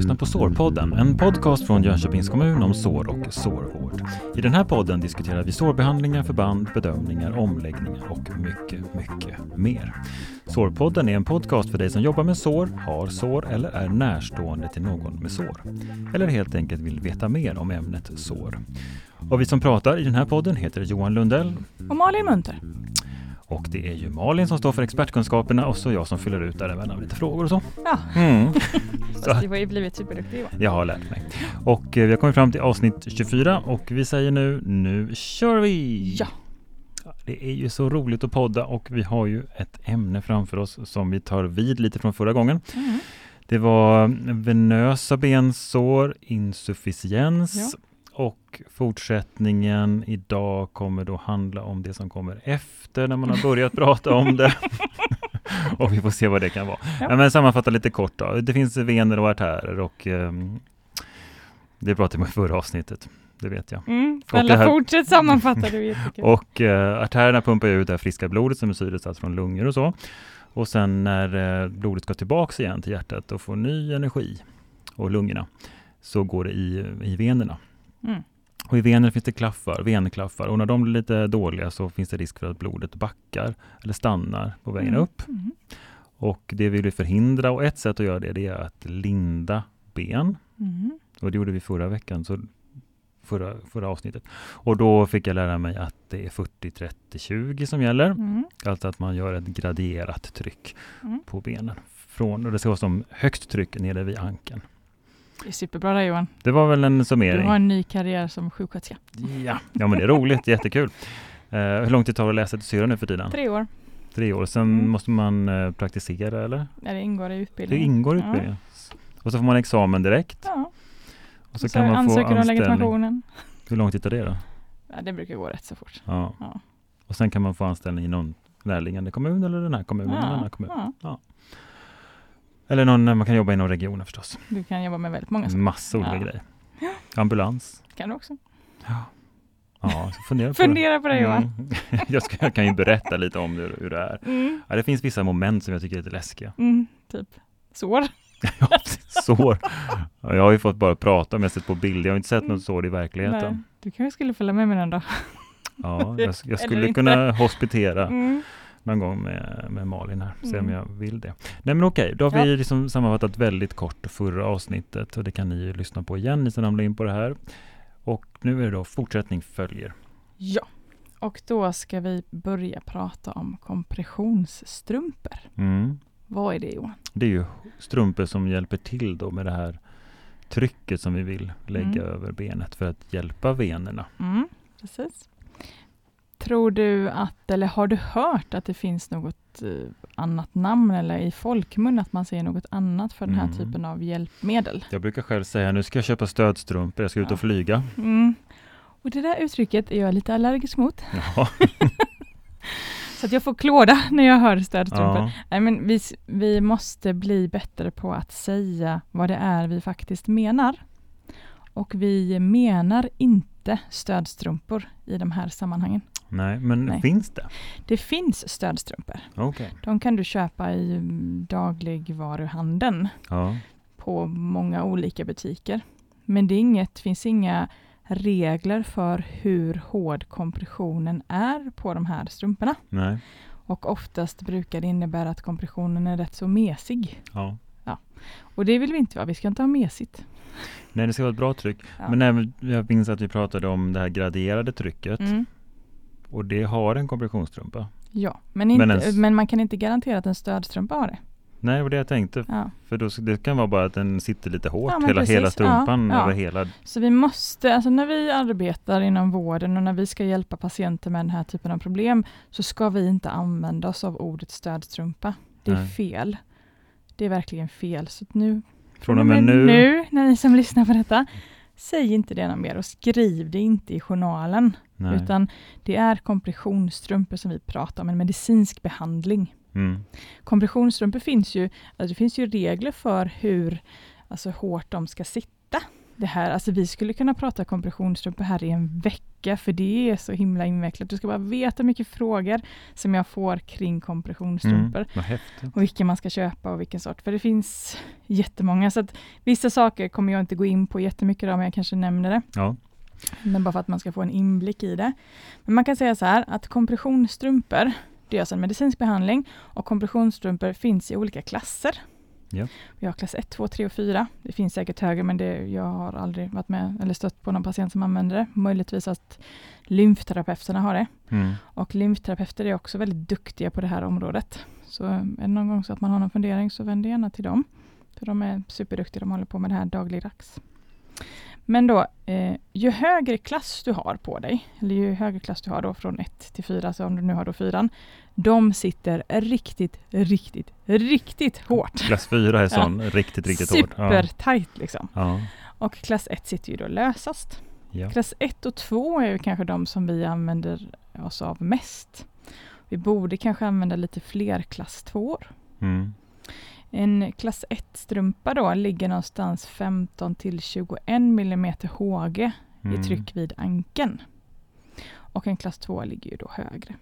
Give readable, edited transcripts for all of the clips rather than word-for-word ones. lyssnar på Sårpodden, en podcast från Jönköpings kommun om sår och sårvård. I den här podden diskuterar vi sårbehandlingar, förband, bedömningar, omläggningar och mycket, mycket mer. Sårpodden är en podcast för dig som jobbar med sår, har sår eller är närstående till någon med sår. Eller helt enkelt vill veta mer om ämnet sår. Och vi som pratar i den här podden heter Johan Lundell och Malin Münter. Och det är ju Malin som står för expertkunskaperna och så jag som fyller ut däremellan av lite frågor och så. Ja, så det har ju blivit superduktig. Jag har lärt mig. Och vi har kommit fram till avsnitt 24 och vi säger nu kör vi! Ja! Det är ju så roligt att podda och vi har ju ett ämne framför oss som vi tar vid lite från förra gången. Mm. Det var venösa bensår, insufficiens. Ja. Och fortsättningen idag kommer då handla om det som kommer efter när man har börjat prata om det. Och vi får se vad det kan vara. Ja. Men sammanfatta lite kort då. Det finns vener och artärer och det pratade vi om i förra avsnittet. Det vet jag. Fortsätt sammanfatta, det vet jag. Och artärerna pumpar ut det här friska blodet som är syresatt från lungor och så. Och sen när blodet ska tillbaka igen till hjärtat och får ny energi och lungorna så går det i venerna. Mm. Och i vener finns det venklaffar och när de blir lite dåliga så finns det risk för att blodet backar eller stannar på vägen upp. Mm. Och det vill vi förhindra och ett sätt att göra det är att linda ben. Mm. Och det gjorde vi förra veckan, så förra avsnittet. Och då fick jag lära mig att det är 40-30-20 som gäller. Mm. Alltså att man gör ett graderat tryck på benen. Och det ska vara som högst tryck nere vid ankeln. Det är superbra där, Johan. Det var väl en summering. Du har en ny karriär som sjuksköterska. Ja, men det är roligt. Jättekul. Hur lång tid tar det att läsa till syra nu för tiden? 3 år. 3 år. Sen måste man praktisera, eller? Nej, det ingår i utbildningen. Ja. Och så får man examen direkt. Ja. Och så kan man få anställning. Och legitimationen. Hur lång tid tar det då? Ja, det brukar gå rätt så fort. Ja. Ja. Och sen kan man få anställning i någon närliggande kommun eller den här kommunen. Ja. Eller den här kommunen. Ja. Ja. Eller man kan jobba inom regionen förstås. Du kan jobba med väldigt många saker. Massor av grejer. Ambulans. Kan du också. Ja så fundera på det, Johan. Jag kan ju berätta lite om hur det är. Mm. Ja, det finns vissa moment som jag tycker är lite läskiga. Mm, typ sår. Sår. Jag har ju fått bara prata om jag sett på bilder. Jag har inte sett något sår i verkligheten. Nej. Du kanske skulle följa med en dag. Ja, jag skulle kunna hospitera. Mm. Någon gång med Malin här. Se om jag vill det. Nej men okej, då har vi liksom sammanfattat väldigt kort förra avsnittet. Och det kan ni ju lyssna på igen, ni som ramlar in på det här. Och nu är det då fortsättning följer. Ja, och då ska vi börja prata om kompressionsstrumpor. Mm. Vad är det, Johan? Det är ju strumpor som hjälper till då med det här trycket som vi vill lägga över benet för att hjälpa venerna. Mm, precis. Tror du att, eller har du hört att det finns något annat namn eller i folkmun att man säger något annat för den här typen av hjälpmedel? Jag brukar själv säga, nu ska jag köpa stödstrumpor, jag ska ut och flyga. Mm. Och det där uttrycket är jag lite allergisk mot. Ja. Så att jag får klåda när jag hör stödstrumpor. Ja. Nej, men vi måste bli bättre på att säga vad det är vi faktiskt menar. Och vi menar inte stödstrumpor i de här sammanhangen. Nej, men finns det? Det finns stödstrumpor. Okay. De kan du köpa i dagligvaruhandeln på många olika butiker. Men det finns inga regler för hur hård kompressionen är på de här strumporna. Nej. Och oftast brukar det innebära att kompressionen är rätt så mesig. Ja. Ja. Och det vill vi inte vara. Vi ska inte ha mesigt. Nej, det ska vara ett bra tryck. Ja. Men jag minns att vi pratade om det här graderade trycket. Mm. Och det har en kompressionsstrumpa. Ja, men man kan inte garantera att en stödstrumpa har det. Nej, det var det jag tänkte. Ja. För då, det kan vara bara att den sitter lite hårt, hela strumpan. Ja. Över hela. Så vi måste, alltså när vi arbetar inom vården och när vi ska hjälpa patienter med den här typen av problem så ska vi inte använda oss av ordet stödstrumpa. Det är fel. Det är verkligen fel. Så nu, från och med nu, när ni som lyssnar på detta, säg inte det mer och skriv det inte i journalen. Nej. Utan det är kompressionsstrumpor som vi pratar om, en medicinsk behandling. Mm. Kompressionsstrumpor finns ju, alltså det finns ju regler för hur hårt de ska sitta. det här, alltså vi skulle kunna prata kompressionsstrumpor här i en vecka, för det är så himla invecklat. Du ska bara veta mycket frågor som jag får kring kompressionsstrumpor. Vad häftigt. Och vilken man ska köpa och vilken sort. För det finns jättemånga. Så att vissa saker kommer jag inte gå in på jättemycket då, men jag kanske nämner det. Ja. Men bara för att man ska få en inblick i det. Men man kan säga så här, att kompressionsstrumpor, det görs en medicinsk behandling, och kompressionsstrumpor finns i olika klasser. Ja. Jag har klass 1, 2, 3 och 4. Det finns säkert högre, men jag har aldrig varit med eller stött på någon patient som använder det. Möjligtvis att lymfterapeuterna har det. Mm. Och lymfterapeuter är också väldigt duktiga på det här området. Så är det någon gång så att man har någon fundering, så vänd gärna till dem. För de är superduktiga, de håller på med det här dagligdags. Men då, ju högre klass du har på dig, eller ju högre klass du har då från 1 till 4, så om du nu har då 4, de sitter riktigt hårt. Klass 4 är sån, riktigt hårt. Supertajt liksom. Ja. Och klass 1 sitter ju då lösast. Ja. Klass 1 och 2 är ju kanske de som vi använder oss av mest. Vi borde kanske använda lite fler klass 2-or. Mm. En klass 1-strumpa då ligger någonstans 15-21 mm HG i tryck vid ankeln. Och en klass 2 ligger ju då högre.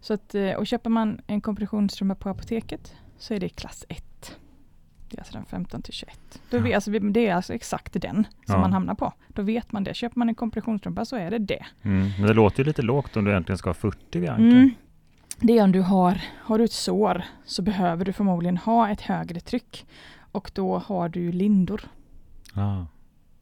Så att, och köper man en kompressionsstrumpa på apoteket så är det klass 1. Det är alltså den 15-21. Då vet, alltså, det är alltså exakt den som man hamnar på. Då vet man det. Köper man en kompressionsstrumpa så är det det. Mm. Men det låter ju lite lågt om du egentligen ska ha 40 vid ankeln. Mm. Det är om du har du ett sår så behöver du förmodligen ha ett högre tryck. Och då har du lindor. Ja.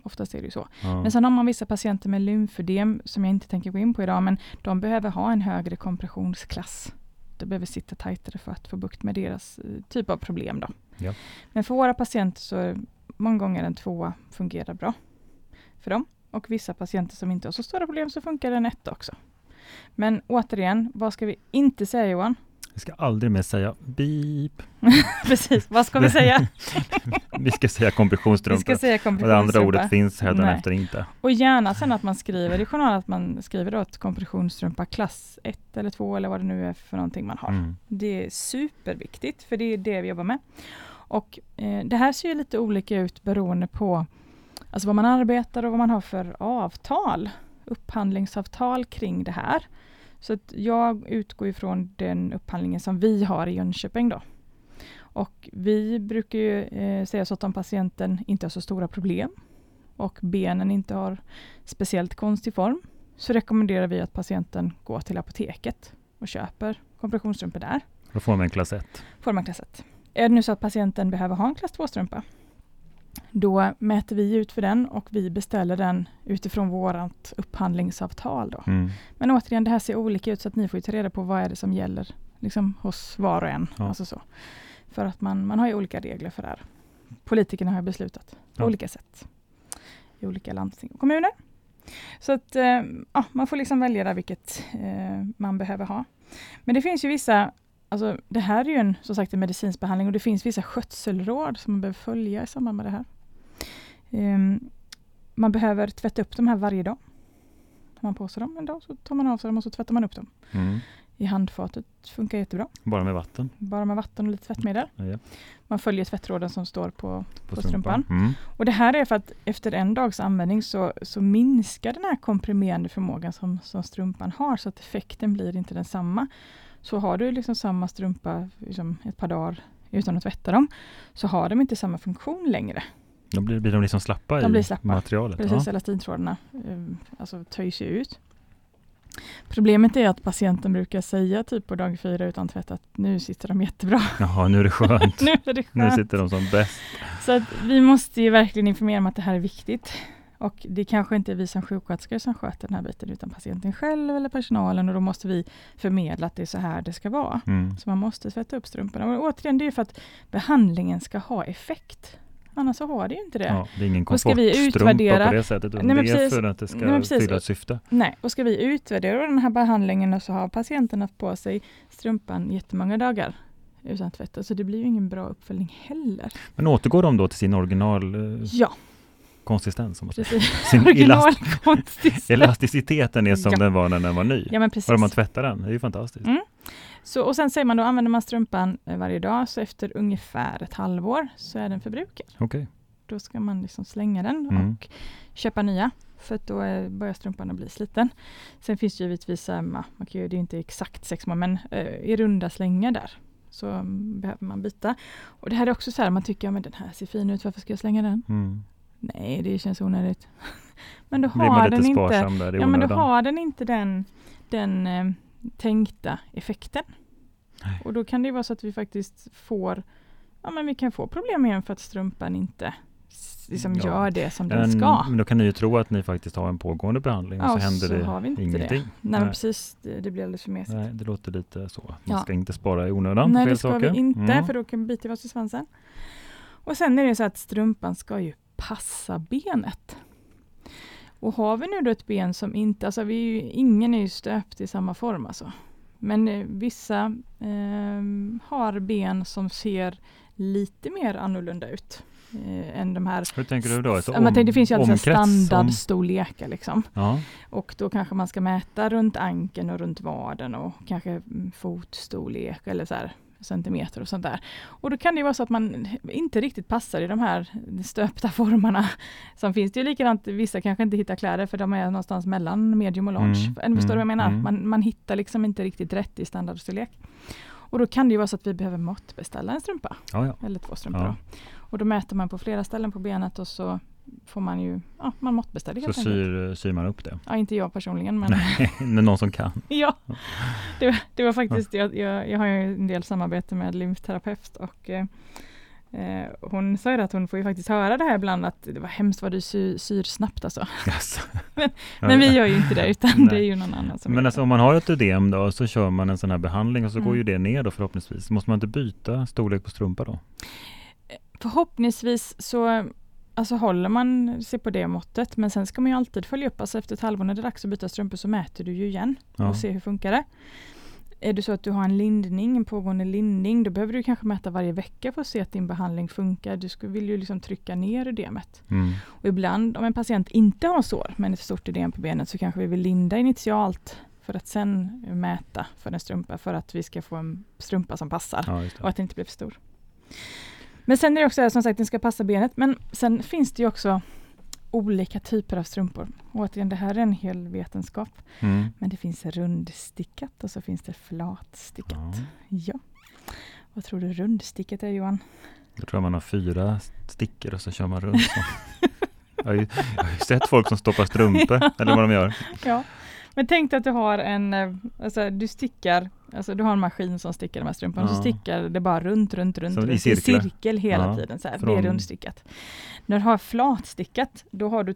Oftast är det ju så. Ja. Men sen har man vissa patienter med lymfödem som jag inte tänker gå in på idag. Men de behöver ha en högre kompressionsklass. De behöver sitta tajtare för att få bukt med deras typ av problem då. Ja. Men för våra patienter så många gånger en 2 fungerar bra för dem. Och vissa patienter som inte har så stora problem så funkar en 1 också. Men återigen, vad ska vi inte säga, Johan? Vi ska aldrig mer säga beep. Precis, vad ska vi säga? Vi ska säga kompressionsstrumpa. Och det andra ordet finns hädanefter inte. Och gärna sen att man skriver i journalen att man skriver då ett kompressionsstrumpa klass 1 eller 2 eller vad det nu är för någonting man har. Mm. Det är superviktigt, för det är det vi jobbar med. Och det här ser ju lite olika ut beroende på alltså vad man arbetar och vad man har för avtal. Upphandlingsavtal kring det här. Så att jag utgår ifrån den upphandlingen som vi har i Jönköping då. Och vi brukar ju säga så att om patienten inte har så stora problem och benen inte har speciellt konstig form så rekommenderar vi att patienten går till apoteket och köper kompressionsstrumpor där. Då får man en klass 1. Är det nu så att patienten behöver ha en klass 2-strumpa? Då mäter vi ut för den och vi beställer den utifrån vårt upphandlingsavtal då. Mm. Men återigen, det här ser olika ut så att ni får ju ta reda på vad är det som gäller liksom, hos var och en. Ja. Alltså så. För att man har ju olika regler för det här. Politikerna har beslutat på olika sätt. I olika landsting och kommuner. Så att man får liksom välja där vilket man behöver ha. Men det finns ju vissa... Alltså, det här är ju som sagt en medicinsk behandling och det finns vissa skötselråd som man behöver följa i samband med det här. Man behöver tvätta upp dem här varje dag. Tar man på sig dem en dag så tar man av sig dem och så tvättar man upp dem. Mm. I handfatet funkar jättebra. Bara med vatten? Bara med vatten och lite tvättmedel. Ja. Man följer tvättråden som står på strumpan. Mm. Och det här är för att efter en dags användning så minskar den här komprimerande förmågan som strumpan har så att effekten blir inte densamma. Så har du liksom samma strumpa liksom ett par dagar utan att tvätta dem så har de inte samma funktion längre. Då blir de liksom slappa i materialet. Precis, elastintrådarna alltså töjs ju ut. Problemet är att patienten brukar säga typ på dag 4 utan tvätt att nu sitter de jättebra. Jaha, nu är det skönt. Nu sitter de som bäst. Så att vi måste ju verkligen informera om att det här är viktigt. Och det kanske inte är vi som sjuksköterskor som sköter den här biten utan patienten själv eller personalen. Och då måste vi förmedla att det är så här det ska vara. Mm. Så man måste tvätta upp strumporna. Och återigen, det är för att behandlingen ska ha effekt. Annars så har det ju inte det. Ja, det är ingen komfortstrumpa på det sättet. Nej, men precis, för att det ska fylla ett syfte. Nej, och ska vi utvärdera den här behandlingen och så har patienten haft på sig strumpan jättemånga dagar utan tvätta. Så det blir ju ingen bra uppföljning heller. Men återgår de då till sin original... konsistens. Elasticiteten är som den var när den var ny. Ja, men precis. Och man tvättar den, det är ju fantastiskt. Mm. Så, och sen säger man då, använder man strumpan varje dag så efter ungefär ett halvår så är den förbrukad. Okej. då ska man liksom slänga den och köpa nya. För att då börjar strumpan att bli sliten. Sen finns det givetvis, man kan ju, det är inte exakt 6 månader, men i runda slängar där så behöver man byta. Och det här är också så här, man tycker, ja men den här ser fin ut, varför ska jag slänga den? Mm. Nej, det känns onödigt. Men då har den inte, ja, men då har den inte den tänkta effekten. Nej. Och då kan det vara så att vi faktiskt får, ja men vi kan få problem igen för att strumpan inte liksom gör det som den ska. Men då kan ni ju tro att ni faktiskt har en pågående behandling, och så händer så det ingenting. Det. Nej, men precis. Det blir alldeles för mässigt. Nej, det låter lite så. Man ska inte spara i onödan. Nej, det ska vi inte, för då kan vi bita oss i svansen. Och sen är det så att strumpan ska ju passa benet. Och har vi nu då ett ben som inte, alltså ingen är ju stöpt i samma form alltså. Men vissa har ben som ser lite mer annorlunda ut än de här. Hur tänker du då? Det finns ju alltså standardstorlekar liksom. Ja. Och då kanske man ska mäta runt ankeln och runt vaden och kanske fotstorlek eller så här, centimeter och sånt där. Och då kan det ju vara så att man inte riktigt passar i de här stöpta formarna som finns. Det är likadant, vissa kanske inte hittar kläder för de är någonstans mellan medium och large. Förstår du vad jag menar? Man hittar liksom inte riktigt rätt i standardstorlek. Och då kan det ju vara så att vi behöver måttbeställa en strumpa. Eller 2 strumpor då. Och då mäter man på flera ställen på benet och så får man ju, man måttbeställer helt enkelt. Så syr man upp det? Ja, inte jag personligen. Men nej, någon som kan. Ja, det var faktiskt, jag har ju en del samarbete med lymfterapeut och hon sa ju att hon får ju faktiskt höra det här ibland att det var hemskt vad du syr snabbt alltså. Yes. men vi gör ju inte det utan det är ju någon annan som. Men alltså, om man har ett ödem då så kör man en sån här behandling och så går ju det ner då förhoppningsvis. Måste man inte byta storlek på strumpa då? Förhoppningsvis så alltså håller man sig på det måttet, men sen ska man ju alltid följa upp. Alltså efter ett halvår när det är dags att byta strumpor så mäter du ju igen och ser hur funkar det. Är det så att du har en pågående lindning, då behöver du kanske mäta varje vecka för att se att din behandling funkar. Du vill ju liksom trycka ner ödemet. Och ibland, om en patient inte har sår men ett stort ödem på benet, så kanske vi vill linda initialt för att sen mäta för en strumpa, för att vi ska få en strumpa som passar och att den inte blir för stor. Men sen är det också, som sagt, den ska passa benet. Men sen finns det ju också olika typer av strumpor. Återigen, det här är en hel vetenskap. Men det finns rundstickat och så finns det flatstickat. Ja. Vad tror du rundstickat är, Johan? Jag tror man har 4 stickor och så kör man runt. Jag har ju sett folk som stoppar strumpor. Eller vad de gör. Ja. Men tänk dig att du har du har en maskin som stickar de här strumporna, så stickar det bara runt i cirkel hela tiden så här. Det är rundstickat. När du har flatstickat, då har du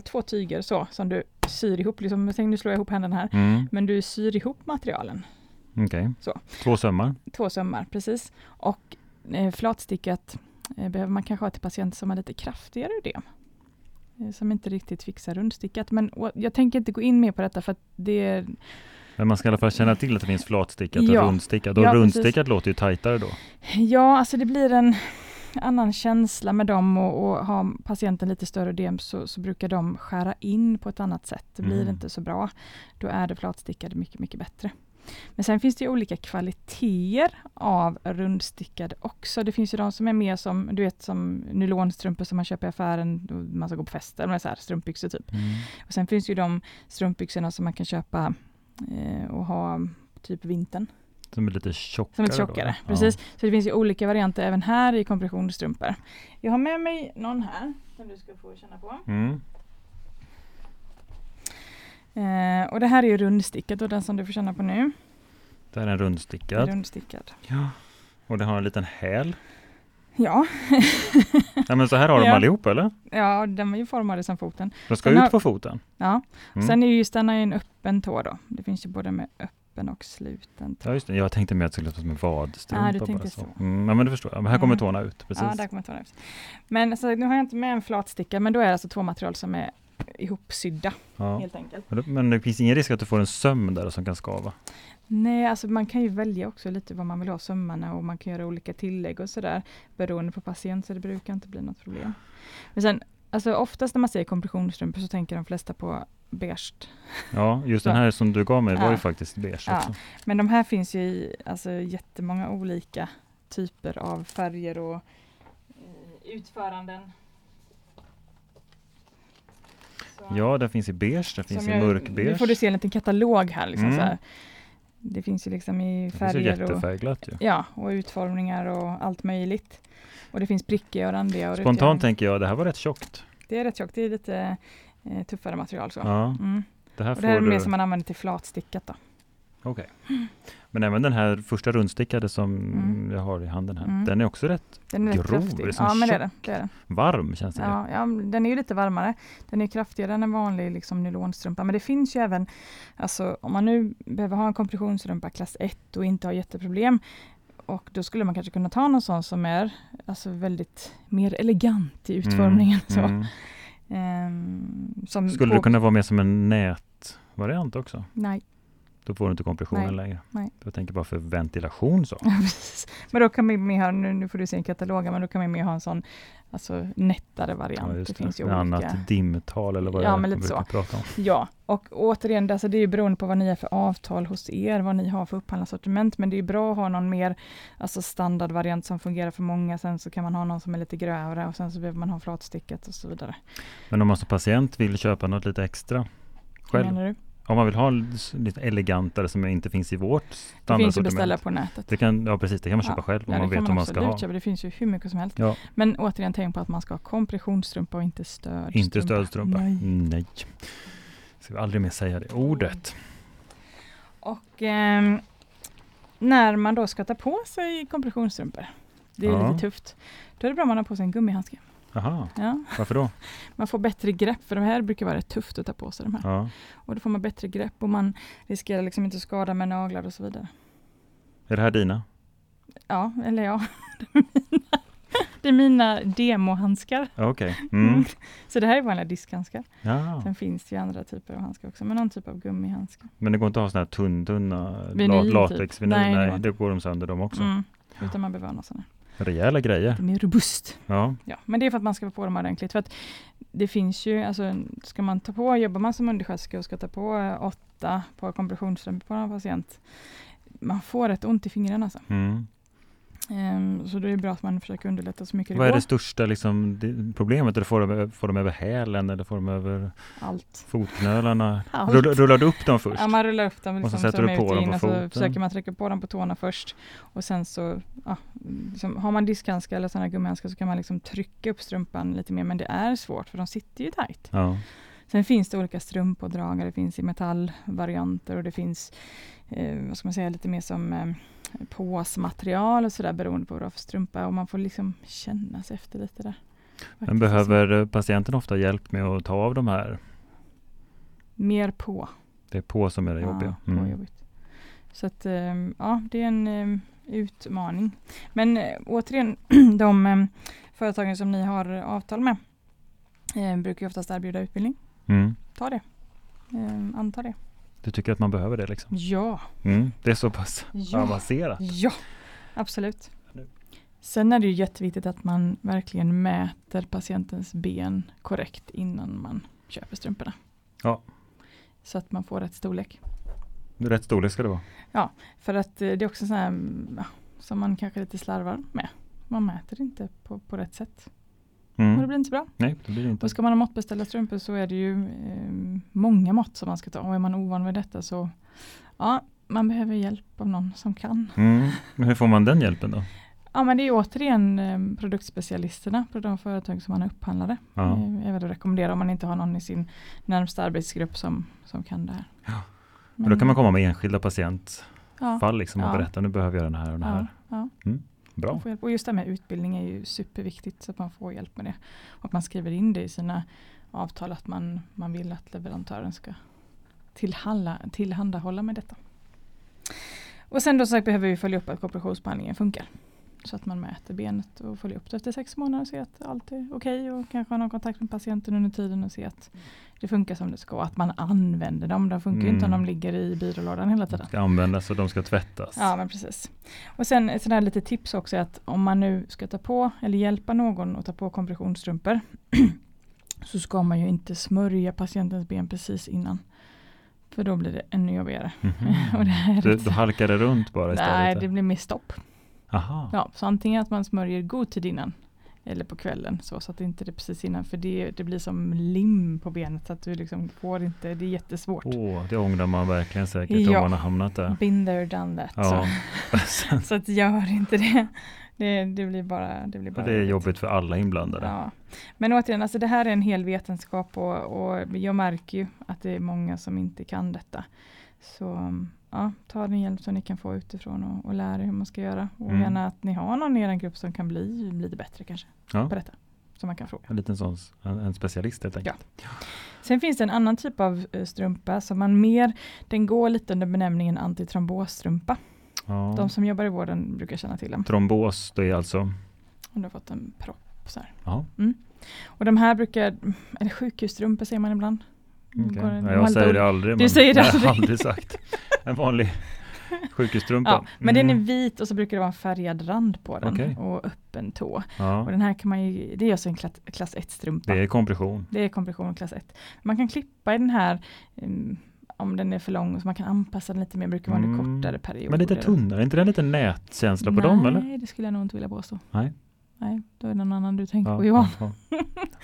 2 tyger så som du syr ihop liksom, nu slår jag ihop händerna här, men du syr ihop materialen. Okej. Okay. Så. 2 sömmar, precis. Och flatstickat behöver man kanske ha till patienter som har lite kraftigare ödem. Som inte riktigt fixar rundstickat. Men jag tänker inte gå in mer på detta för att det är... Men man ska i alla fall känna till att det finns flatstickat och rundstickat. Och rundstickat låter ju tajtare då. Ja, alltså det blir en annan känsla med dem. Och har patienten lite större ödem så brukar de skära in på ett annat sätt. Det blir inte så bra. Då är det flatstickade mycket, mycket bättre. Men sen finns det ju olika kvaliteter av rundstickade också. Det finns ju de som är mer som, du vet, som nylonstrumpor som man köper i affären och man ska gå på fester, eller så här strumpbyxor typ. Och sen finns ju de strumpbyxorna som man kan köpa och ha typ vintern. Som är lite tjockare. Precis. Så det finns ju olika varianter även här i kompressionsstrumpor. Jag har med mig någon här som du ska få känna på. Och det här är ju rundstickat och den som du får känna på nu. Det här är en rundstickad. Ja. Och det har en liten häl. Ja. Ja, men så här har de allihop, eller? Ja, de är ju formade som foten. De ska ut på foten. Ja. Sen är just den en öppen tå då. Det finns ju både med öppen och sluten tå. Ja, just det. Jag tänkte mer att det skulle vara som en vadstrumpa. Ja, du tänkte så. Ja, men det förstår jag. Men här kommer tårna ut, precis. Ja, där kommer tårna ut. Men alltså, nu har jag inte med en flatsticka, men då är det alltså 2 material som är ihopsydda, helt enkelt. Men det finns ingen risk att du får en söm där som kan skava? Nej, alltså man kan ju välja också lite vad man vill ha sömmarna och man kan göra olika tillägg och sådär beroende på patient, så det brukar inte bli något problem. Men sen, alltså oftast när man säger kompressionsstrumpor så tänker de flesta på beige. Ja, just den här som du gav mig var ju faktiskt beige också. Men de här finns ju i jättemånga olika typer av färger och utföranden. Ja, den finns i beige, den finns i mörkbeige. Nu får du se en liten katalog här. Liksom, så här. Det finns ju liksom i färger och, ja, och utformningar och allt möjligt. Och det finns prickiga och randiga. Och spontant tänker jag, det här var rätt tjockt. Det är rätt tjockt, det är lite tuffare material. Så. Ja. Det här, och det här är det som man använder till flatstickat då. Okej. Men även den här första rundstickade som jag har i handen här, den är också rätt grov. Rätt ja, men det är det. Varm känns det. Ja, den är ju lite varmare. Den är kraftigare än en vanlig liksom, nylonstrumpa. Men det finns ju även, alltså, om man nu behöver ha en kompressionsstrumpa klass 1 och inte har jätteproblem, och då skulle man kanske kunna ta någon sån som är alltså, väldigt mer elegant i utformningen. Skulle det kunna vara mer som en nätvariant också? Nej. Då får du inte kompressionen längre. Nej. Jag tänker bara för ventilation så. Men då kan vi med ha, nu får du se en katalog, men då kan vi med ha en sån alltså, nättare variant. Ja, det finns ju olika. Annat dimtal eller vad ja, men lite så. Prata om. Ja, och återigen, alltså, det är ju beroende på vad ni har för avtal hos er, vad ni har för upphandlarsortiment, men det är ju bra att ha någon mer alltså, standardvariant som fungerar för många, sen så kan man ha någon som är lite grövre och sen så behöver man ha flatstickat och så vidare. Men om man som patient vill köpa något lite extra själv? Menar du? Om man vill ha lite elegantare som inte finns i vårt standardsortiment. Det finns ju beställa på nätet. Det kan man köpa själv om man vet vad man ska ha. Det finns ju hur mycket som helst. Ja. Men återigen tänk på att man ska ha kompressionsstrumpa och inte stödstrumpa. Inte stödstrumpa, nej. Ska vi aldrig mer säga det ordet. Och när man då ska ta på sig kompressionsstrumpor, det är lite tufft, då är det bra att man har på sig en gummihandske. Aha. Ja. Varför då? Man får bättre grepp, för de här brukar vara rätt tufft att ta på sig de här. Ja. Och då får man bättre grepp och man riskerar liksom inte att skada med naglar och så vidare. Är det här dina? Ja, eller ja. Det är mina demohandskar. Okej. Så det här är vanliga diskhandskar. Ja. Sen finns det ju andra typer av handskar också, men någon typ av gummihandskar. Men det går inte att ha sådana här tunna latexvinyl? Typ. Nej, det går de sönder dem också. Utan man behöver ha sådana. Rejäla grejer. Mer robust. Ja. Men det är för att man ska få på dem ordentligt. För att det finns ju, alltså ska man ta på, jobbar man som undersköterska och ska ta på 8 par kompressionsstrumpor på en patient, man får rätt ont i fingrarna alltså. Så då är det bra att man försöker underlätta så mycket det går. Vad är det största liksom, problemet? Eller får de över hälen eller får de över fotknölarna? Rullar du upp dem först? Ja, man rullar upp dem liksom, och så sätter du på dem på foten. Så försöker man trycka på dem på tårna först. Och sen så, liksom, har man diskhandskar eller sådana gummihandskar så kan man liksom trycka upp strumpan lite mer. Men det är svårt för de sitter ju tajt. Ja. Sen finns det olika strumpådragare. Det finns i metallvarianter och det finns, vad ska man säga, lite mer som... påsmaterial och sådär beroende på vad det är för strumpa, och man får liksom känna sig efter lite där. Men behöver patienten ofta hjälp med att ta av de här? Mer på. Det är på som är det jobbiga. Jobbigt. Så att ja, det är en utmaning. Men återigen, de företagen som ni har avtal med brukar ju oftast erbjuda utbildning. Ta det. Anta det. Du tycker att man behöver det liksom? Ja. Det är så pass avancerat. Ja, absolut. Sen är det ju jätteviktigt att man verkligen mäter patientens ben korrekt innan man köper strumporna. Ja. Så att man får rätt storlek. Rätt storlek ska det vara. Ja, för att det är också så här som man kanske lite slarvar med. Man mäter inte på rätt sätt. Och det blir inte så bra. Nej, det blir inte. Och ska man ha måttbeställda strumpor så är det ju många mått som man ska ta. Och är man ovan vid detta så man behöver hjälp av någon som kan. Men hur får man den hjälpen då? Ja, men det är återigen produktspecialisterna på de företag som man är upphandlare. Jag vill rekommendera om man inte har någon i sin närmsta arbetsgrupp som kan det här. Ja. Men då kan man komma med enskilda patientfall liksom, och berätta nu behöver jag den här och den här. Bra. Och just det med utbildning är ju superviktigt så att man får hjälp med det. Och att man skriver in det i sina avtal att man vill att leverantören ska tillhandahålla med detta. Och sen då så behöver vi följa upp att kompressionsbehandlingen funkar. Så att man mäter benet och följer upp det efter 6 månader och ser att allt är okej. Och kanske har någon kontakt med patienten under tiden och ser att det funkar som det ska. Att man använder dem. De funkar ju inte om de ligger i byrålådan hela tiden. De ska användas och de ska tvättas. Ja, men precis. Och sen ett sådär lite tips också är att om man nu ska ta på eller hjälpa någon att ta på kompressionsstrumpor så ska man ju inte smörja patientens ben precis innan. För då blir det ännu jobbigare. Och det här du halkar det runt bara istället? Nej, det blir mer stopp. Aha. Ja, så antingen att man smörjer god tid innan eller på kvällen så att det inte är precis innan, för det blir som lim på benet så att du liksom får inte, det är jättesvårt. Det ångrar man verkligen säkert om man har hamnat där. Been there, done that. Ja. Så. Så att gör inte det. Det blir bara det är jobbigt för alla inblandade. Ja. Men återigen, alltså det här är en hel vetenskap och jag märker ju att det är många som inte kan detta. Så ja, ta den hjälp som ni kan få utifrån och lära er hur man ska göra. Och gärna att ni har någon i er grupp som kan bli lite bättre kanske på detta. Som man kan fråga. En liten sån, en specialist helt enkelt. Ja. Sen finns det en annan typ av strumpa som den går lite under benämningen antitrombosstrumpa. Ja. De som jobbar i vården brukar känna till den. Trombos, det är alltså? Om du har fått en propp så här. Ja. Mm. Och de här brukar, eller sjukhusstrumpor säger man ibland. Okay. Jag säger det aldrig. Du säger det aldrig. Jag har aldrig sagt. En vanlig sjukhusstrumpa. Ja, men den är vit och så brukar det vara en färgad rand på den. Okay. Och öppen tå. Ja. Och den här kan man ju, det är alltså en klass 1-strumpa. Det är kompression. Det är kompression klass 1. Man kan klippa i den här om den är för lång så man kan anpassa den lite mer. Brukar vara en kortare period. Men lite tunnare. Är inte den lite nätkänsla på dem eller? Nej, det skulle jag nog inte vilja påstå. Nej, då är det någon annan du tänker på, Johan.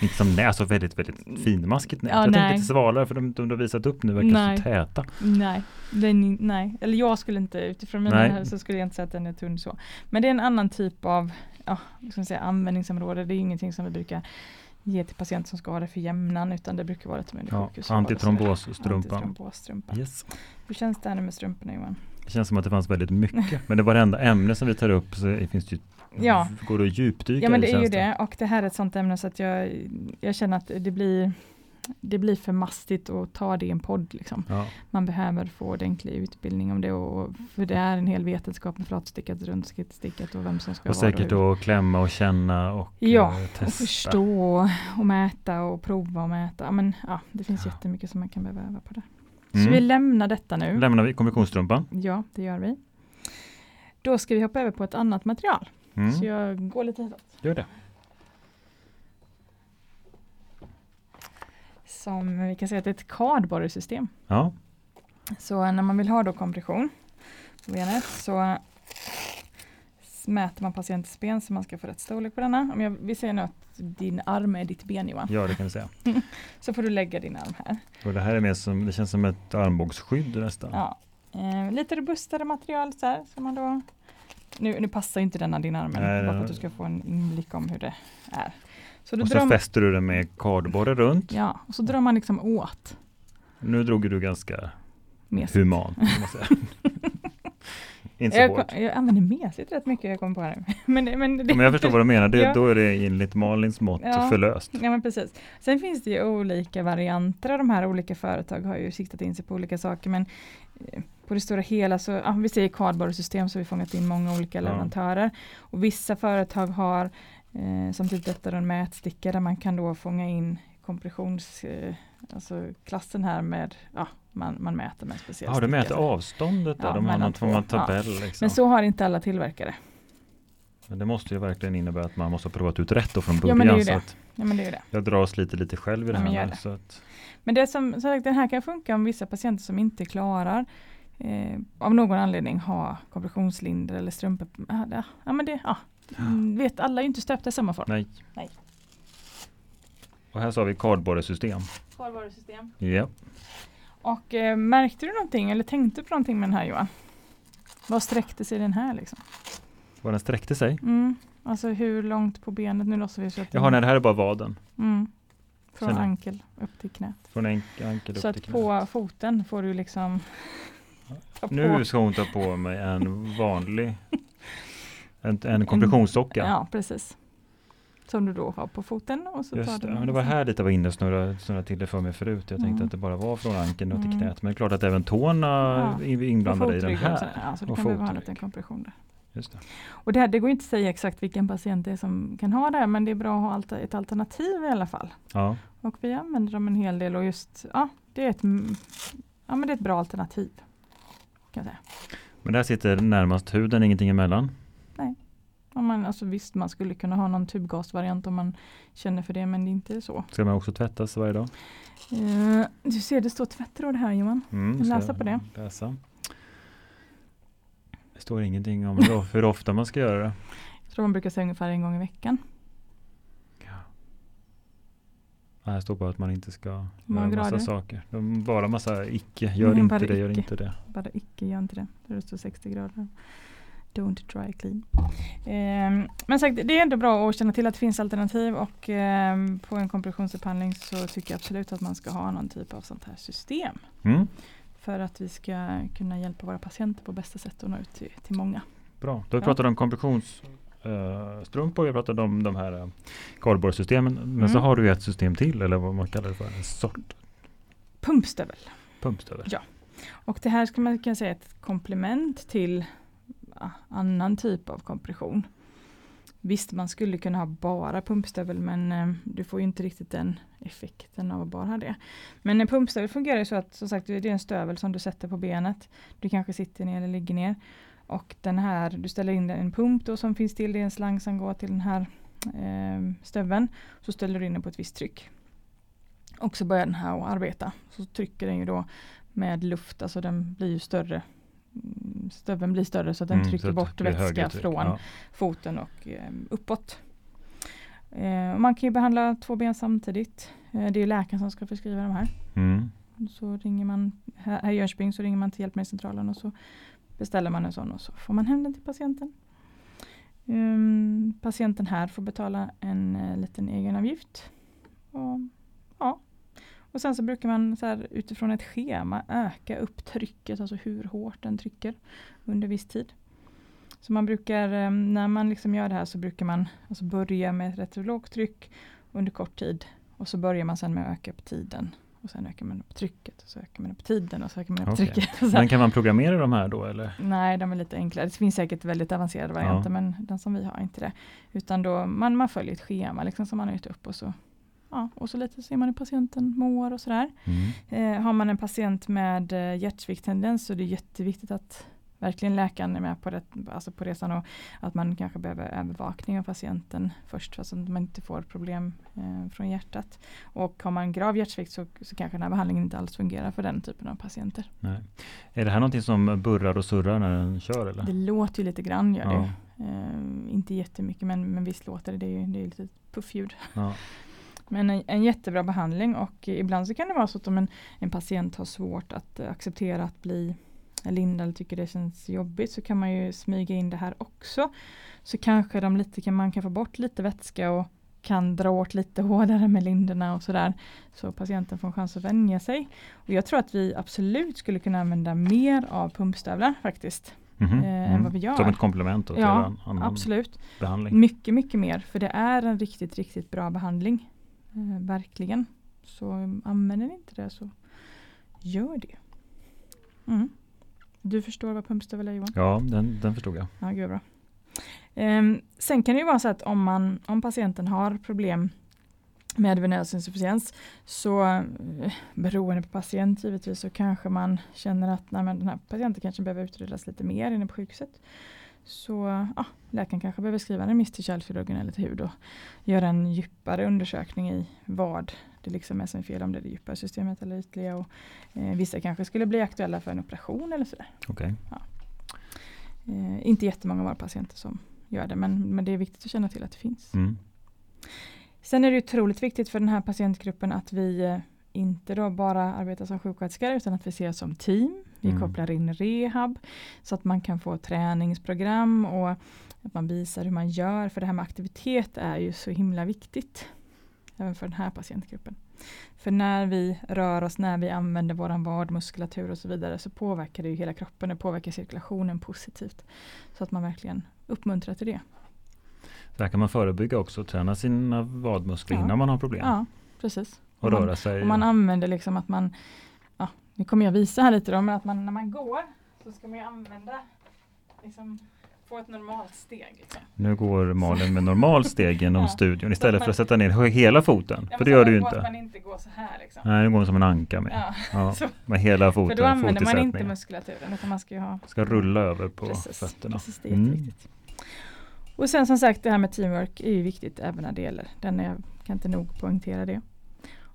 Inte som nät, så väldigt, väldigt finmaskigt nät. Jag tänkte lite svalare, för de har visat upp nu verkar så täta. Nej, eller jag skulle inte, utifrån mina här så skulle jag inte säga att den är tunn så. Men det är en annan typ av användningsområde. Det är ingenting som vi brukar ge till patient som ska ha det för jämnan, utan det brukar vara till sjukhus. Antitrombosstrumpa. Yes. Hur känns det här med strumporna, Johan? Det känns som att det fanns väldigt mycket. Men det var varenda ämne som vi tar upp så det finns ju går det att djupdyka. Ja, men det är ju det. Och det här är ett sånt ämne så att jag känner att det blir för mastigt att ta det i en podd. Liksom. Ja. Man behöver få ordentlig utbildning om det. För det är en hel vetenskap med flatstickat, rundstickat och vem som ska vara. Och säkert att klämma och känna och testa. Och förstå och mäta och prova och mäta. Men det finns jättemycket som man kan behöva öva på det. Så vi lämnar detta nu. Lämnar vi kompressionsstrumpan? Ja, det gör vi. Då ska vi hoppa över på ett annat material. Så jag går lite hitåt. Gör det. Som vi kan säga att det är ett kardborresystem. Ja. Så när man vill ha då kompression på benet så mäter man patientens ben så man ska få rätt storlek på denna. Om vi säger nu att din arm är ditt ben, Johan. Ja, det kan vi säga. Så får du lägga din arm här. Och det här är mer som, det känns som ett armbågsskydd nästan. Ja. Lite robustare material så här som man då. Nu passar inte denna din arm, bara för att du ska få en inblick om hur det är. Så fäster du den med kardborre runt. Ja, och så drar man liksom åt. Nu drog du ganska mesigt. Humant. Inte så hårt. Jag använder mesigt rätt mycket, jag kommer på här. Men jag förstår vad du menar, då är det enligt Malins mått förlöst. Ja, men precis. Sen finns det ju olika varianter, de här olika företag har ju siktat in sig på olika saker, men på det stora hela så, vi ser kardborresystem så vi fångat in många olika leverantörer. Och vissa företag har som till detta en mätsticka där man kan då fånga in kompressionsklassen här med, man mäter med speciella stickor. Ja, du mäter avståndet där, de har någon form av tabell. Ja. Liksom. Men så har inte alla tillverkare. Men det måste ju verkligen innebära att man måste ha provat ut rätt då från början. Ja, men det är ju det. Jag dras lite själv i det här. Men det. Men det som sagt, den här kan funka om vissa patienter som inte klarar av någon anledning ha kompressionslinder eller strumpor. Vet alla är ju inte stöpta i samma form. Nej. Och här så har vi kardborresystem. Ja. Yep. Och märkte du någonting eller tänkte på någonting med den här, Johan? Vad sträckte sig den här liksom? Vad den sträckte sig? Alltså hur långt på benet nu låtsas vi så att... Jaha, nej, det här är bara vaden. Från ankel upp till knät. Så att på foten får du liksom... Nu ska hon ta på mig en vanlig... En kompressionssocka. Ja, precis. Som du då har på foten. Och så just tar det. Men det var här lite var inne och snurra till det för mig förut. Jag tänkte att det bara var från ankeln och till knät. Men det är klart att även tårna är inblandade i den här. Så du kan behöva ha en liten kompression där. Just det. Och det går inte att säga exakt vilken patient det är som kan ha det här, men det är bra att ha ett alternativ i alla fall. Ja. Och vi använder dem en hel del och just, det är ett bra alternativ. Kan jag säga. Men där sitter närmast huden, ingenting emellan? Nej. Visst, man skulle kunna ha någon tubgasvariant om man känner för det, men det är inte så. Ska man också tvättas varje dag? Du ser, det står tvättråd här, Johan. Kan läsa på det? Det står ingenting om hur ofta man ska göra det. Jag tror man brukar säga ungefär en gång i veckan. Här står bara att man inte ska göra massa saker. De bara massa icke. Gör inte det, gör inte det. Bara icke, gör inte det. Det står 60 grader. Don't dry clean. Men sagt, det är ändå bra att känna till att det finns alternativ. Och på en kompressionsupphandling så tycker jag absolut att man ska ha någon typ av sånt här system. Mm. För att vi ska kunna hjälpa våra patienter på bästa sätt och nå ut till många. Bra. Då pratar vi om kompressionsstrumpor. Jag pratade om de här kardborrsystemen. Men så har du ju ett system till. Eller vad man kallar det för. En sort. Pumpstövel. Pumpstövel. Ja. Och det här ska man kunna säga ett komplement till annan typ av kompression. Visst, man skulle kunna ha bara pumpstövel, men du får ju inte riktigt den effekten av att bara ha det. Men en pumpstövel fungerar ju så att, som sagt, det är en stövel som du sätter på benet. Du kanske sitter ner eller ligger ner. Och den här, du ställer in en pump då som finns till, det är en slang som går till den här stöveln. Så ställer du in den på ett visst tryck. Och så börjar den här att arbeta. Så trycker den ju då med luft, alltså den blir ju större. Stöveln blir större så att den trycker så bort vätska från foten och uppåt. Man kan ju behandla två ben samtidigt. Det är läkaren som ska förskriva de här. Mm. Så ringer man här i Jönköping, så ringer man till hjälpmedelscentralen och så beställer man en sån och så får man hem den till patienten. Patienten här får betala en liten egenavgift. Och sen så brukar man så här, utifrån ett schema öka upp trycket, alltså hur hårt den trycker under viss tid. Så man brukar, när man liksom gör det här så brukar man alltså börja med rätt lågt tryck under kort tid. Och så börjar man sen med att öka upp tiden. Och sen ökar man upp trycket och så ökar man upp tiden och så ökar man upp trycket. Men kan man programmera de här då eller? Nej, de är lite enklare. Det finns säkert väldigt avancerade varianter men den som vi har inte det. Utan då man följer ett schema liksom som man har gjort upp och så. Ja, och så lite ser man hur patienten mår och sådär. Mm. Har man en patient med hjärtsviktstendens så är det jätteviktigt att verkligen läkaren är med på, alltså på resan och att man kanske behöver övervakning av patienten först så att man inte får problem från hjärtat. Och har man grav hjärtsvikt så kanske den här behandlingen inte alls fungerar för den typen av patienter. Nej. Är det här någonting som burrar och surrar när den kör? Eller? Det låter ju lite grann, gör det. Inte jättemycket men visst låter det. Det är lite puffljud. Ja. Men en jättebra behandling och ibland så kan det vara så att om en patient har svårt att acceptera att bli lindad eller tycker det känns jobbigt så kan man ju smyga in det här också. Så kanske man kan få bort lite vätska och kan dra åt lite hårdare med linderna och sådär. Så patienten får en chans att vänja sig. Och jag tror att vi absolut skulle kunna använda mer av pumpstövlar faktiskt. Än vad vi gör. Som ett komplement till en absolut. Behandling. Mycket, mycket mer. För det är en riktigt, riktigt bra behandling. Verkligen. Så använder ni inte det så gör det. Mm. Du förstår vad pumpstövel är, Johan? Ja, den förstod jag. Ja, gud bra. Sen kan det ju vara så att om patienten har problem med venös insufficiens så beroende på patient givetvis så kanske man känner att den här patienten kanske behöver utredas lite mer inne på sjukhuset. Så läkaren kanske behöver skriva en remiss till kärlkirurgen eller till hud och göra en djupare undersökning i vad det liksom är som fel, om det är det djupare systemet eller ytliga. Och, vissa kanske skulle bli aktuella för en operation eller sådär. Okay. Ja. Inte jättemånga av våra patienter som gör det, men det är viktigt att känna till att det finns. Mm. Sen är det otroligt viktigt för den här patientgruppen att vi inte då bara arbetar som sjuksköterskor utan att vi ses som team. Vi kopplar in rehab så att man kan få träningsprogram och att man visar hur man gör. För det här med aktivitet är ju så himla viktigt även för den här patientgruppen. För när vi rör oss, när vi använder vår vadmuskulatur och så vidare så påverkar det ju hela kroppen och påverkar cirkulationen positivt. Så att man verkligen uppmuntrar till det. Där kan man förebygga också, träna sina vadmuskler innan man har problem. Ja, precis. Och röra sig. Och man använder liksom att man... Nu kommer jag visa här lite då, men att man, när man går så ska man ju använda, liksom, få ett normalt steg. Liksom. Nu går Malin med normal steg genom studion istället för att sätta ner hela foten. Ja, för det gör du ju inte. Man inte går så här liksom. Nej, nu går man som en anka med. Ja. Ja, med hela foten. För då använder man inte muskulaturen utan man ska ju ska rulla över på fötterna. Precis, det är jätteviktigt. Och sen som sagt, det här med teamwork är ju viktigt även när det gäller. Jag kan inte nog poängtera det.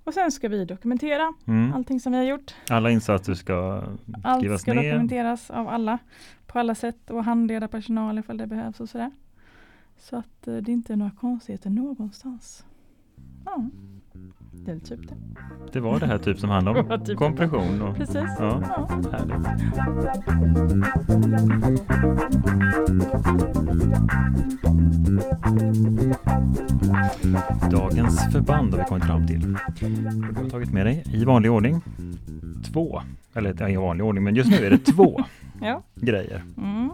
Och sen ska vi dokumentera allting som vi har gjort. Alla insatser ska skrivas ner. Allt ska dokumenteras av alla. På alla sätt. Och handleda personal ifall det behövs och sådär. Så att det inte är några konstigheter någonstans. Ja. Det är typ det. Det var det här typ som handlar om typ kompression. Och, precis. Ja, ja. Härligt. Dagens förband har vi kommit fram till. Du har tagit med dig i vanlig ordning 2. Eller ja, i vanlig ordning, men just nu är det 2 ja. Grejer. Mm.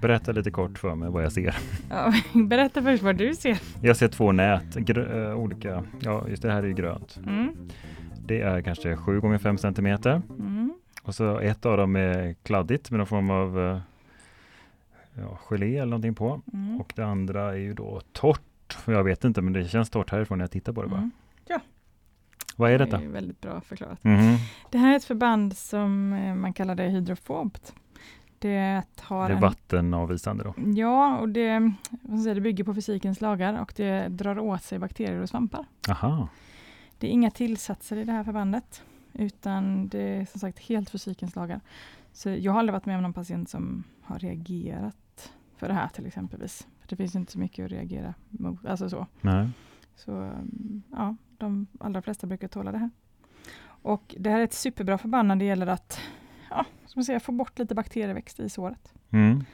Berätta lite kort för mig vad jag ser. Ja, berätta först vad du ser. Jag ser 2 nät. Olika. Ja, just det här är ju grönt. Mm. Det är kanske 7 x 5 centimeter. Mm. Och så ett av dem är kladdigt med någon form av gelé eller någonting på. Mm. Och det andra är ju då torrt. Jag vet inte, men det känns torrt härifrån när jag tittar på det bara. Mm. Ja. Vad är detta? Det är väldigt bra förklarat. Mm. Det här är ett förband som man kallar det hydrofobt. Det är vattenavvisande då? Ja, och det bygger på fysikens lagar och det drar åt sig bakterier och svampar. Aha. Det är inga tillsatser i det här förbandet utan det är som sagt helt fysikens lagar. Så jag har aldrig varit med om någon patient som har reagerat för det här till exempelvis. För det finns inte så mycket att reagera mot, alltså så. Nej. Så ja, de allra flesta brukar tåla det här. Och det här är ett superbra förband när det gäller att få bort lite bakterieväxt i såret. Mm.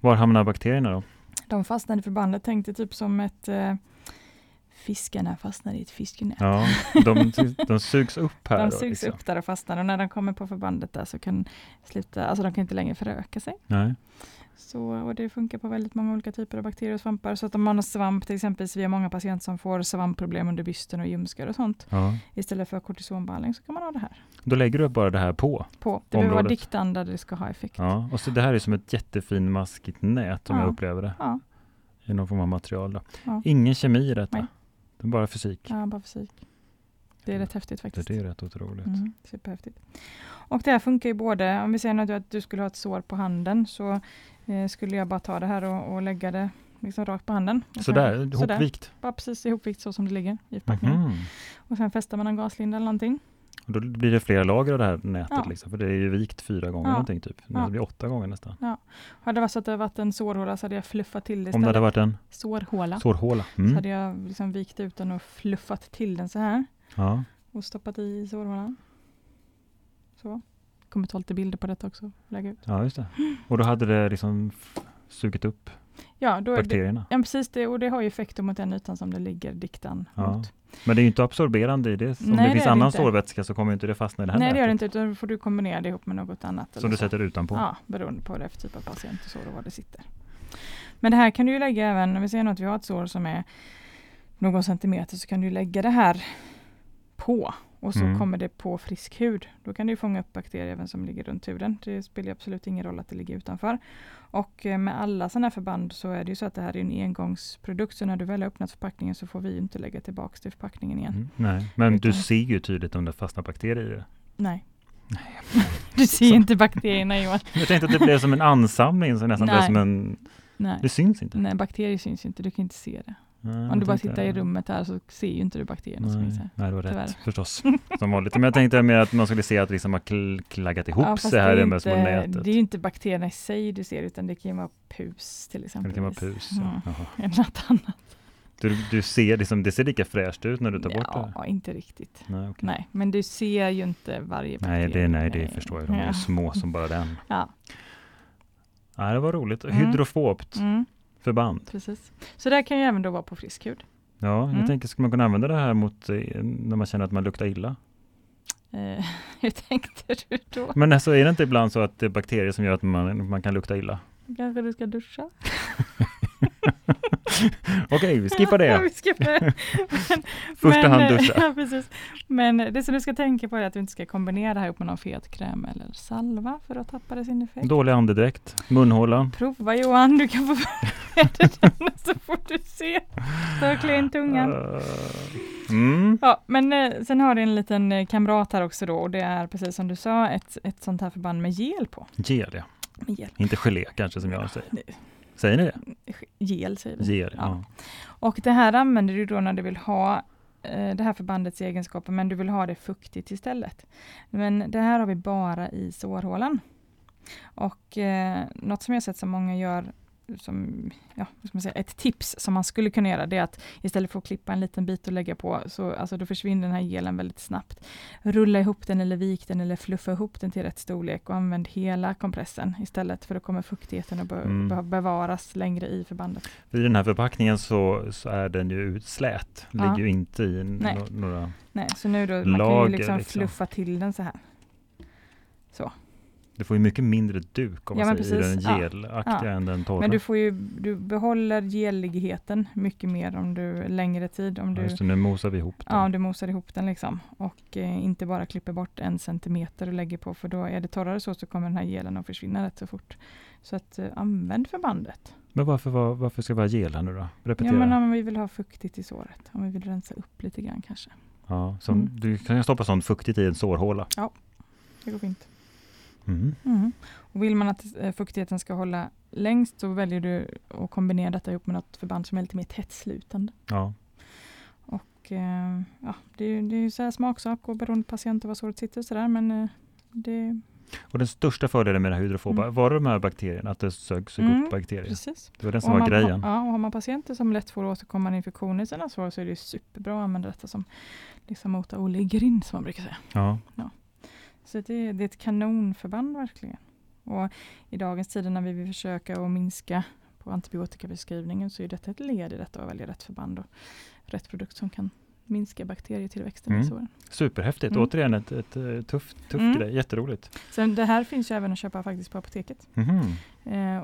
Var hamnar bakterierna då? De fastnar i förbandet. Tänkte typ som ett fiskarna fastnar i ett fiskenät. Ja, de sugs upp här. De sugs liksom upp där och fastnar. Och när de kommer på förbandet där så kan de kan inte längre föröka sig. Nej. Så, och det funkar på väldigt många olika typer av bakterier och svampar. Så att om man har svamp till exempel, så vi har många patienter som får svampproblem under bysten och ljumskar och sånt. Ja. Istället för kortisonbehandling så kan man ha det här. Då lägger du bara det här på? På. Det behöver vara diktan där det ska ha effekt. Ja. Och så det här är som ett jättefin maskigt nät om jag upplever det. Ja. I någon form av material då. Ja. Ingen kemi i detta? Nej. Det är bara fysik? Ja, bara fysik. Det är rätt häftigt faktiskt. Det är rätt otroligt. Mm, superhäftigt. Och det här funkar ju både, om vi säger att du skulle ha ett sår på handen så skulle jag bara ta det här och lägga det liksom rakt på handen. Sådär, hopvikt? Bara precis ihopvikt så som det ligger i förpackningen. Mm. Och sen fästar man en gaslinda eller någonting. Och då blir det flera lager av det här nätet liksom, för det är ju vikt 4 gånger någonting typ. Ja. Det blir 8 gånger nästan. Ja. Hade det varit så att det varit en sårhåla så hade jag fluffat till det istället. Om det hade varit en? Sårhåla. Mm. Så hade jag liksom vikt ut den och fluffat till den så här. Ja. Och stoppat i sårhålan. Så. Kommer ta lite bilder på detta också. Lägga ut. Ja, just det. Och då hade det liksom sugit upp bakterierna. Ja, precis det. Och det har ju effekter mot den ytan som det ligger diktan mot. Men det är ju inte absorberande i det. Om det finns annan sårvätska så kommer ju inte det fastna i det här nätet. Nej, det gör det inte. Utan får du kombinera det ihop med något annat. Som du sätter utanpå. Ja, beroende på vad det är för typ av patient och så och var det sitter. Men det här kan du ju lägga även, om vi ser något, vi har ett sår som är någon centimeter så kan du lägga det här på och så kommer det på frisk hud. Då kan du fånga upp bakterier även som ligger runt huden. Det spelar absolut ingen roll att det ligger utanför. Och med alla sådana här förband så är det ju så att det här är en engångsprodukt. Så när du väl har öppnat förpackningen så får vi ju inte lägga tillbaka till förpackningen igen. Mm. Nej, men utan du ser ju tydligt om det fastnar bakterier. Nej. Du ser inte bakterierna, Johan. Jag tänkte att det blev som en ansamling. Så nästan blev som en... Nej. Det syns inte. Nej, bakterier syns inte. Du kan inte se det. Nej, om du bara tittar i rummet här så ser ju inte du bakterierna som finns här. Nej, det var rätt förstås. Som vanligt. Men jag tänkte mer att man skulle se att liksom har klaggat ihop sig här med små nätet. Det är ju inte bakterierna i sig du ser utan det kan ju vara pus till exempel. Det kan vara pus, något annat. Du ser liksom, det ser lika fräscht ut när du tar bort det? Ja, inte riktigt. Nej, okay. Nej, men du ser ju inte varje bakterie. Nej, det förstår jag. De är ju små som bara den. Ja. Nej, det var roligt. Hydrofobt. Mm. Förband. Precis. Så där kan ju även då vara på frisk hud. Ja, jag tänker, ska man kunna använda det här mot när man känner att man luktar illa? Hur tänkte du då? Men alltså, är det inte ibland så att det är bakterier som gör att man kan lukta illa? Kanske du ska duscha? Okej, vi skippar det. Ja, vi skippar det. Första hand duscha. Ja, precis. Men det som du ska tänka på är att du inte ska kombinera det här upp med någon fet kräm eller salva för att tappa det sin effekt. Dålig andedräkt, munhålan. Prova, Johan, du kan få den så får du se. Störkla in tungan. Ja, men sen har du en liten kamrat här också då och det är precis som du sa ett sånt här förband med gel på. Gel, ja. Gel. Inte gelé kanske som jag säger. Säger ni det? Gel säger vi. Gel, ja. Och det här använder du då när du vill ha det här förbandets egenskaper men du vill ha det fuktigt istället. Men det här har vi bara i sårhålan. Och något som jag sett så många gör ett tips som man skulle kunna göra, det är att istället för att klippa en liten bit och lägga på, så alltså, då försvinner den här gelen väldigt snabbt. Rulla ihop den eller vik den eller fluffa ihop den till rätt storlek och använd hela kompressen istället, för då kommer fuktigheten att bevaras längre i förbandet. I den här förpackningen så är den ju utslät, ligger ju inte i några Nej, så nu då lager, man kan ju liksom fluffa till den så här. Så. Du får ju mycket mindre duk om man säger i den gelaktiga än den torra. Men du behåller geligheten mycket mer om du längre tid. Just det, nu mosar vi ihop den. Ja, om du mosar ihop den liksom. Och inte bara klipper bort 1 centimeter och lägger på. För då är det torrare så kommer den här gelen att försvinna rätt så fort. Så att använd förbandet. Men varför ska vi ha gel här nu då? Repetera. Ja, men om vi vill ha fuktigt i såret. Om vi vill rensa upp lite grann kanske. Ja, du kan stoppa sånt fuktigt i en sårhåla. Ja, det går fint. Mm. Mm. Och vill man att fuktigheten ska hålla längst, så väljer du att kombinera detta ihop med något förband som är lite mer tättslutande. Ja. Och det är ju så här smaksak och beroende på patienter vad såret sitter och sådär, men det... Och den största fördelen med den här hydrofoba var de här bakterierna, att det sög upp bakterier. Precis. Det var den som var grejen. Och har man patienter som lätt får återkommande infektioner i sina sår, så är det ju superbra att använda detta som liksom mota Olle i grind, som man brukar säga. Ja. Så det är ett kanonförband verkligen. Och i dagens tider när vi vill försöka att minska på antibiotikabeskrivningen, så är detta ett led i detta att välja rätt förband och rätt produkt som kan minska bakterietillväxten i såren. Superhäftigt. Återigen ett tufft grej. Jätteroligt. Sen det här finns ju även att köpa faktiskt på apoteket.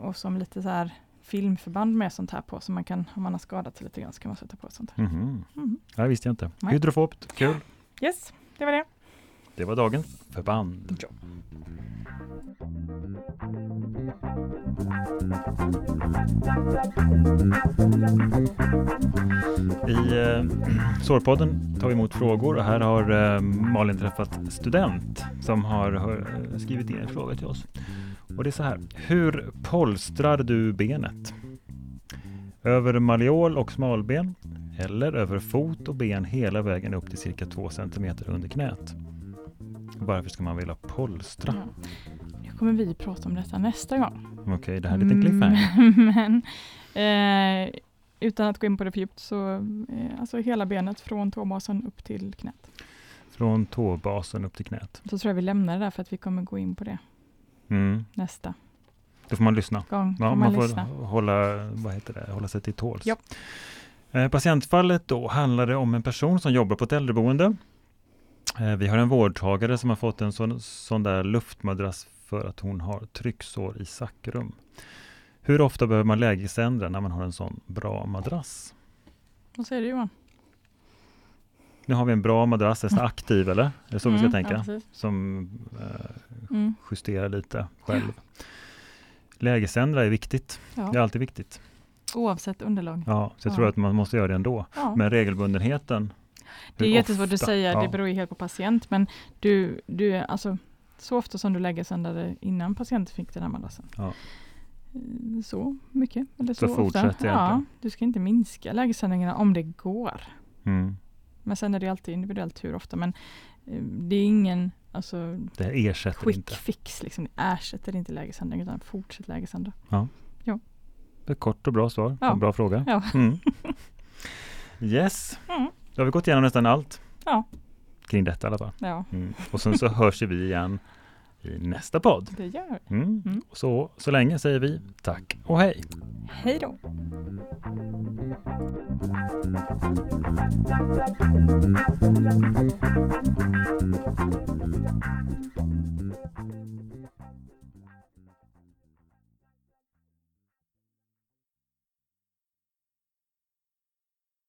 Och som lite så här filmförband med sånt här på, som man kan, om man har skadat sig lite grann, så kan man sätta på sånt här. Det visste jag inte. Hydrofobt. Kul. Yes, det var det. Det var dagens förband. Ja. I Sårpodden tar vi emot frågor, och här har Malin träffat student som har skrivit in en fråga till oss. Och det är så här: hur polstrar du benet? Över malleol och smalben, eller över fot och ben hela vägen upp till cirka 2 centimeter under knät? Varför ska man vilja polstra? Ja. Nu kommer vi prata om detta nästa gång. Okej, det här är en liten cliffhanger. Men utan att gå in på det för djupt, så alltså hela benet från tåbasen upp till knät. Från tåbasen upp till knät. Så tror jag vi lämnar det där, för att vi kommer gå in på det nästa. Då får man lyssna. Får hålla, hålla sig till tåls. Ja. Patientfallet då handlade om en person som jobbar på ett äldreboende. Vi har en vårdtagare som har fått en sån där luftmadrass för att hon har trycksår i sacrum. Hur ofta behöver man lägesändra när man har en sån bra madrass? Vad säger du, Johan? Nu har vi en bra madrass, den är aktiv, eller? Det är så vi ska tänka. Ja, som justerar lite själv. Lägesändra är viktigt. Ja. Det är alltid viktigt. Oavsett underlag. Ja, så jag tror att man måste göra det ändå. Ja. Men regelbundenheten... Det är jättesvårt att säga, det beror ju helt på patient, men du alltså, så ofta som du lägesändade innan patienten fick den här madrassen. Ja. Så mycket, eller så ofta. Ja, du ska inte minska lägesändningarna om det går. Men sen är det alltid individuellt hur ofta, men det är ingen det ersätter quick inte. Fix, liksom, det ersätter inte lägesändning, utan fortsätt lägesändra. Ja. Ja. Ett kort och bra svar, en bra fråga. Ja. Yes. Då har vi gått igenom nästan allt kring detta i alla fall. Ja. Och sen så hörs vi igen i nästa podd. Det gör vi. Så länge säger vi tack och hej. Hej då.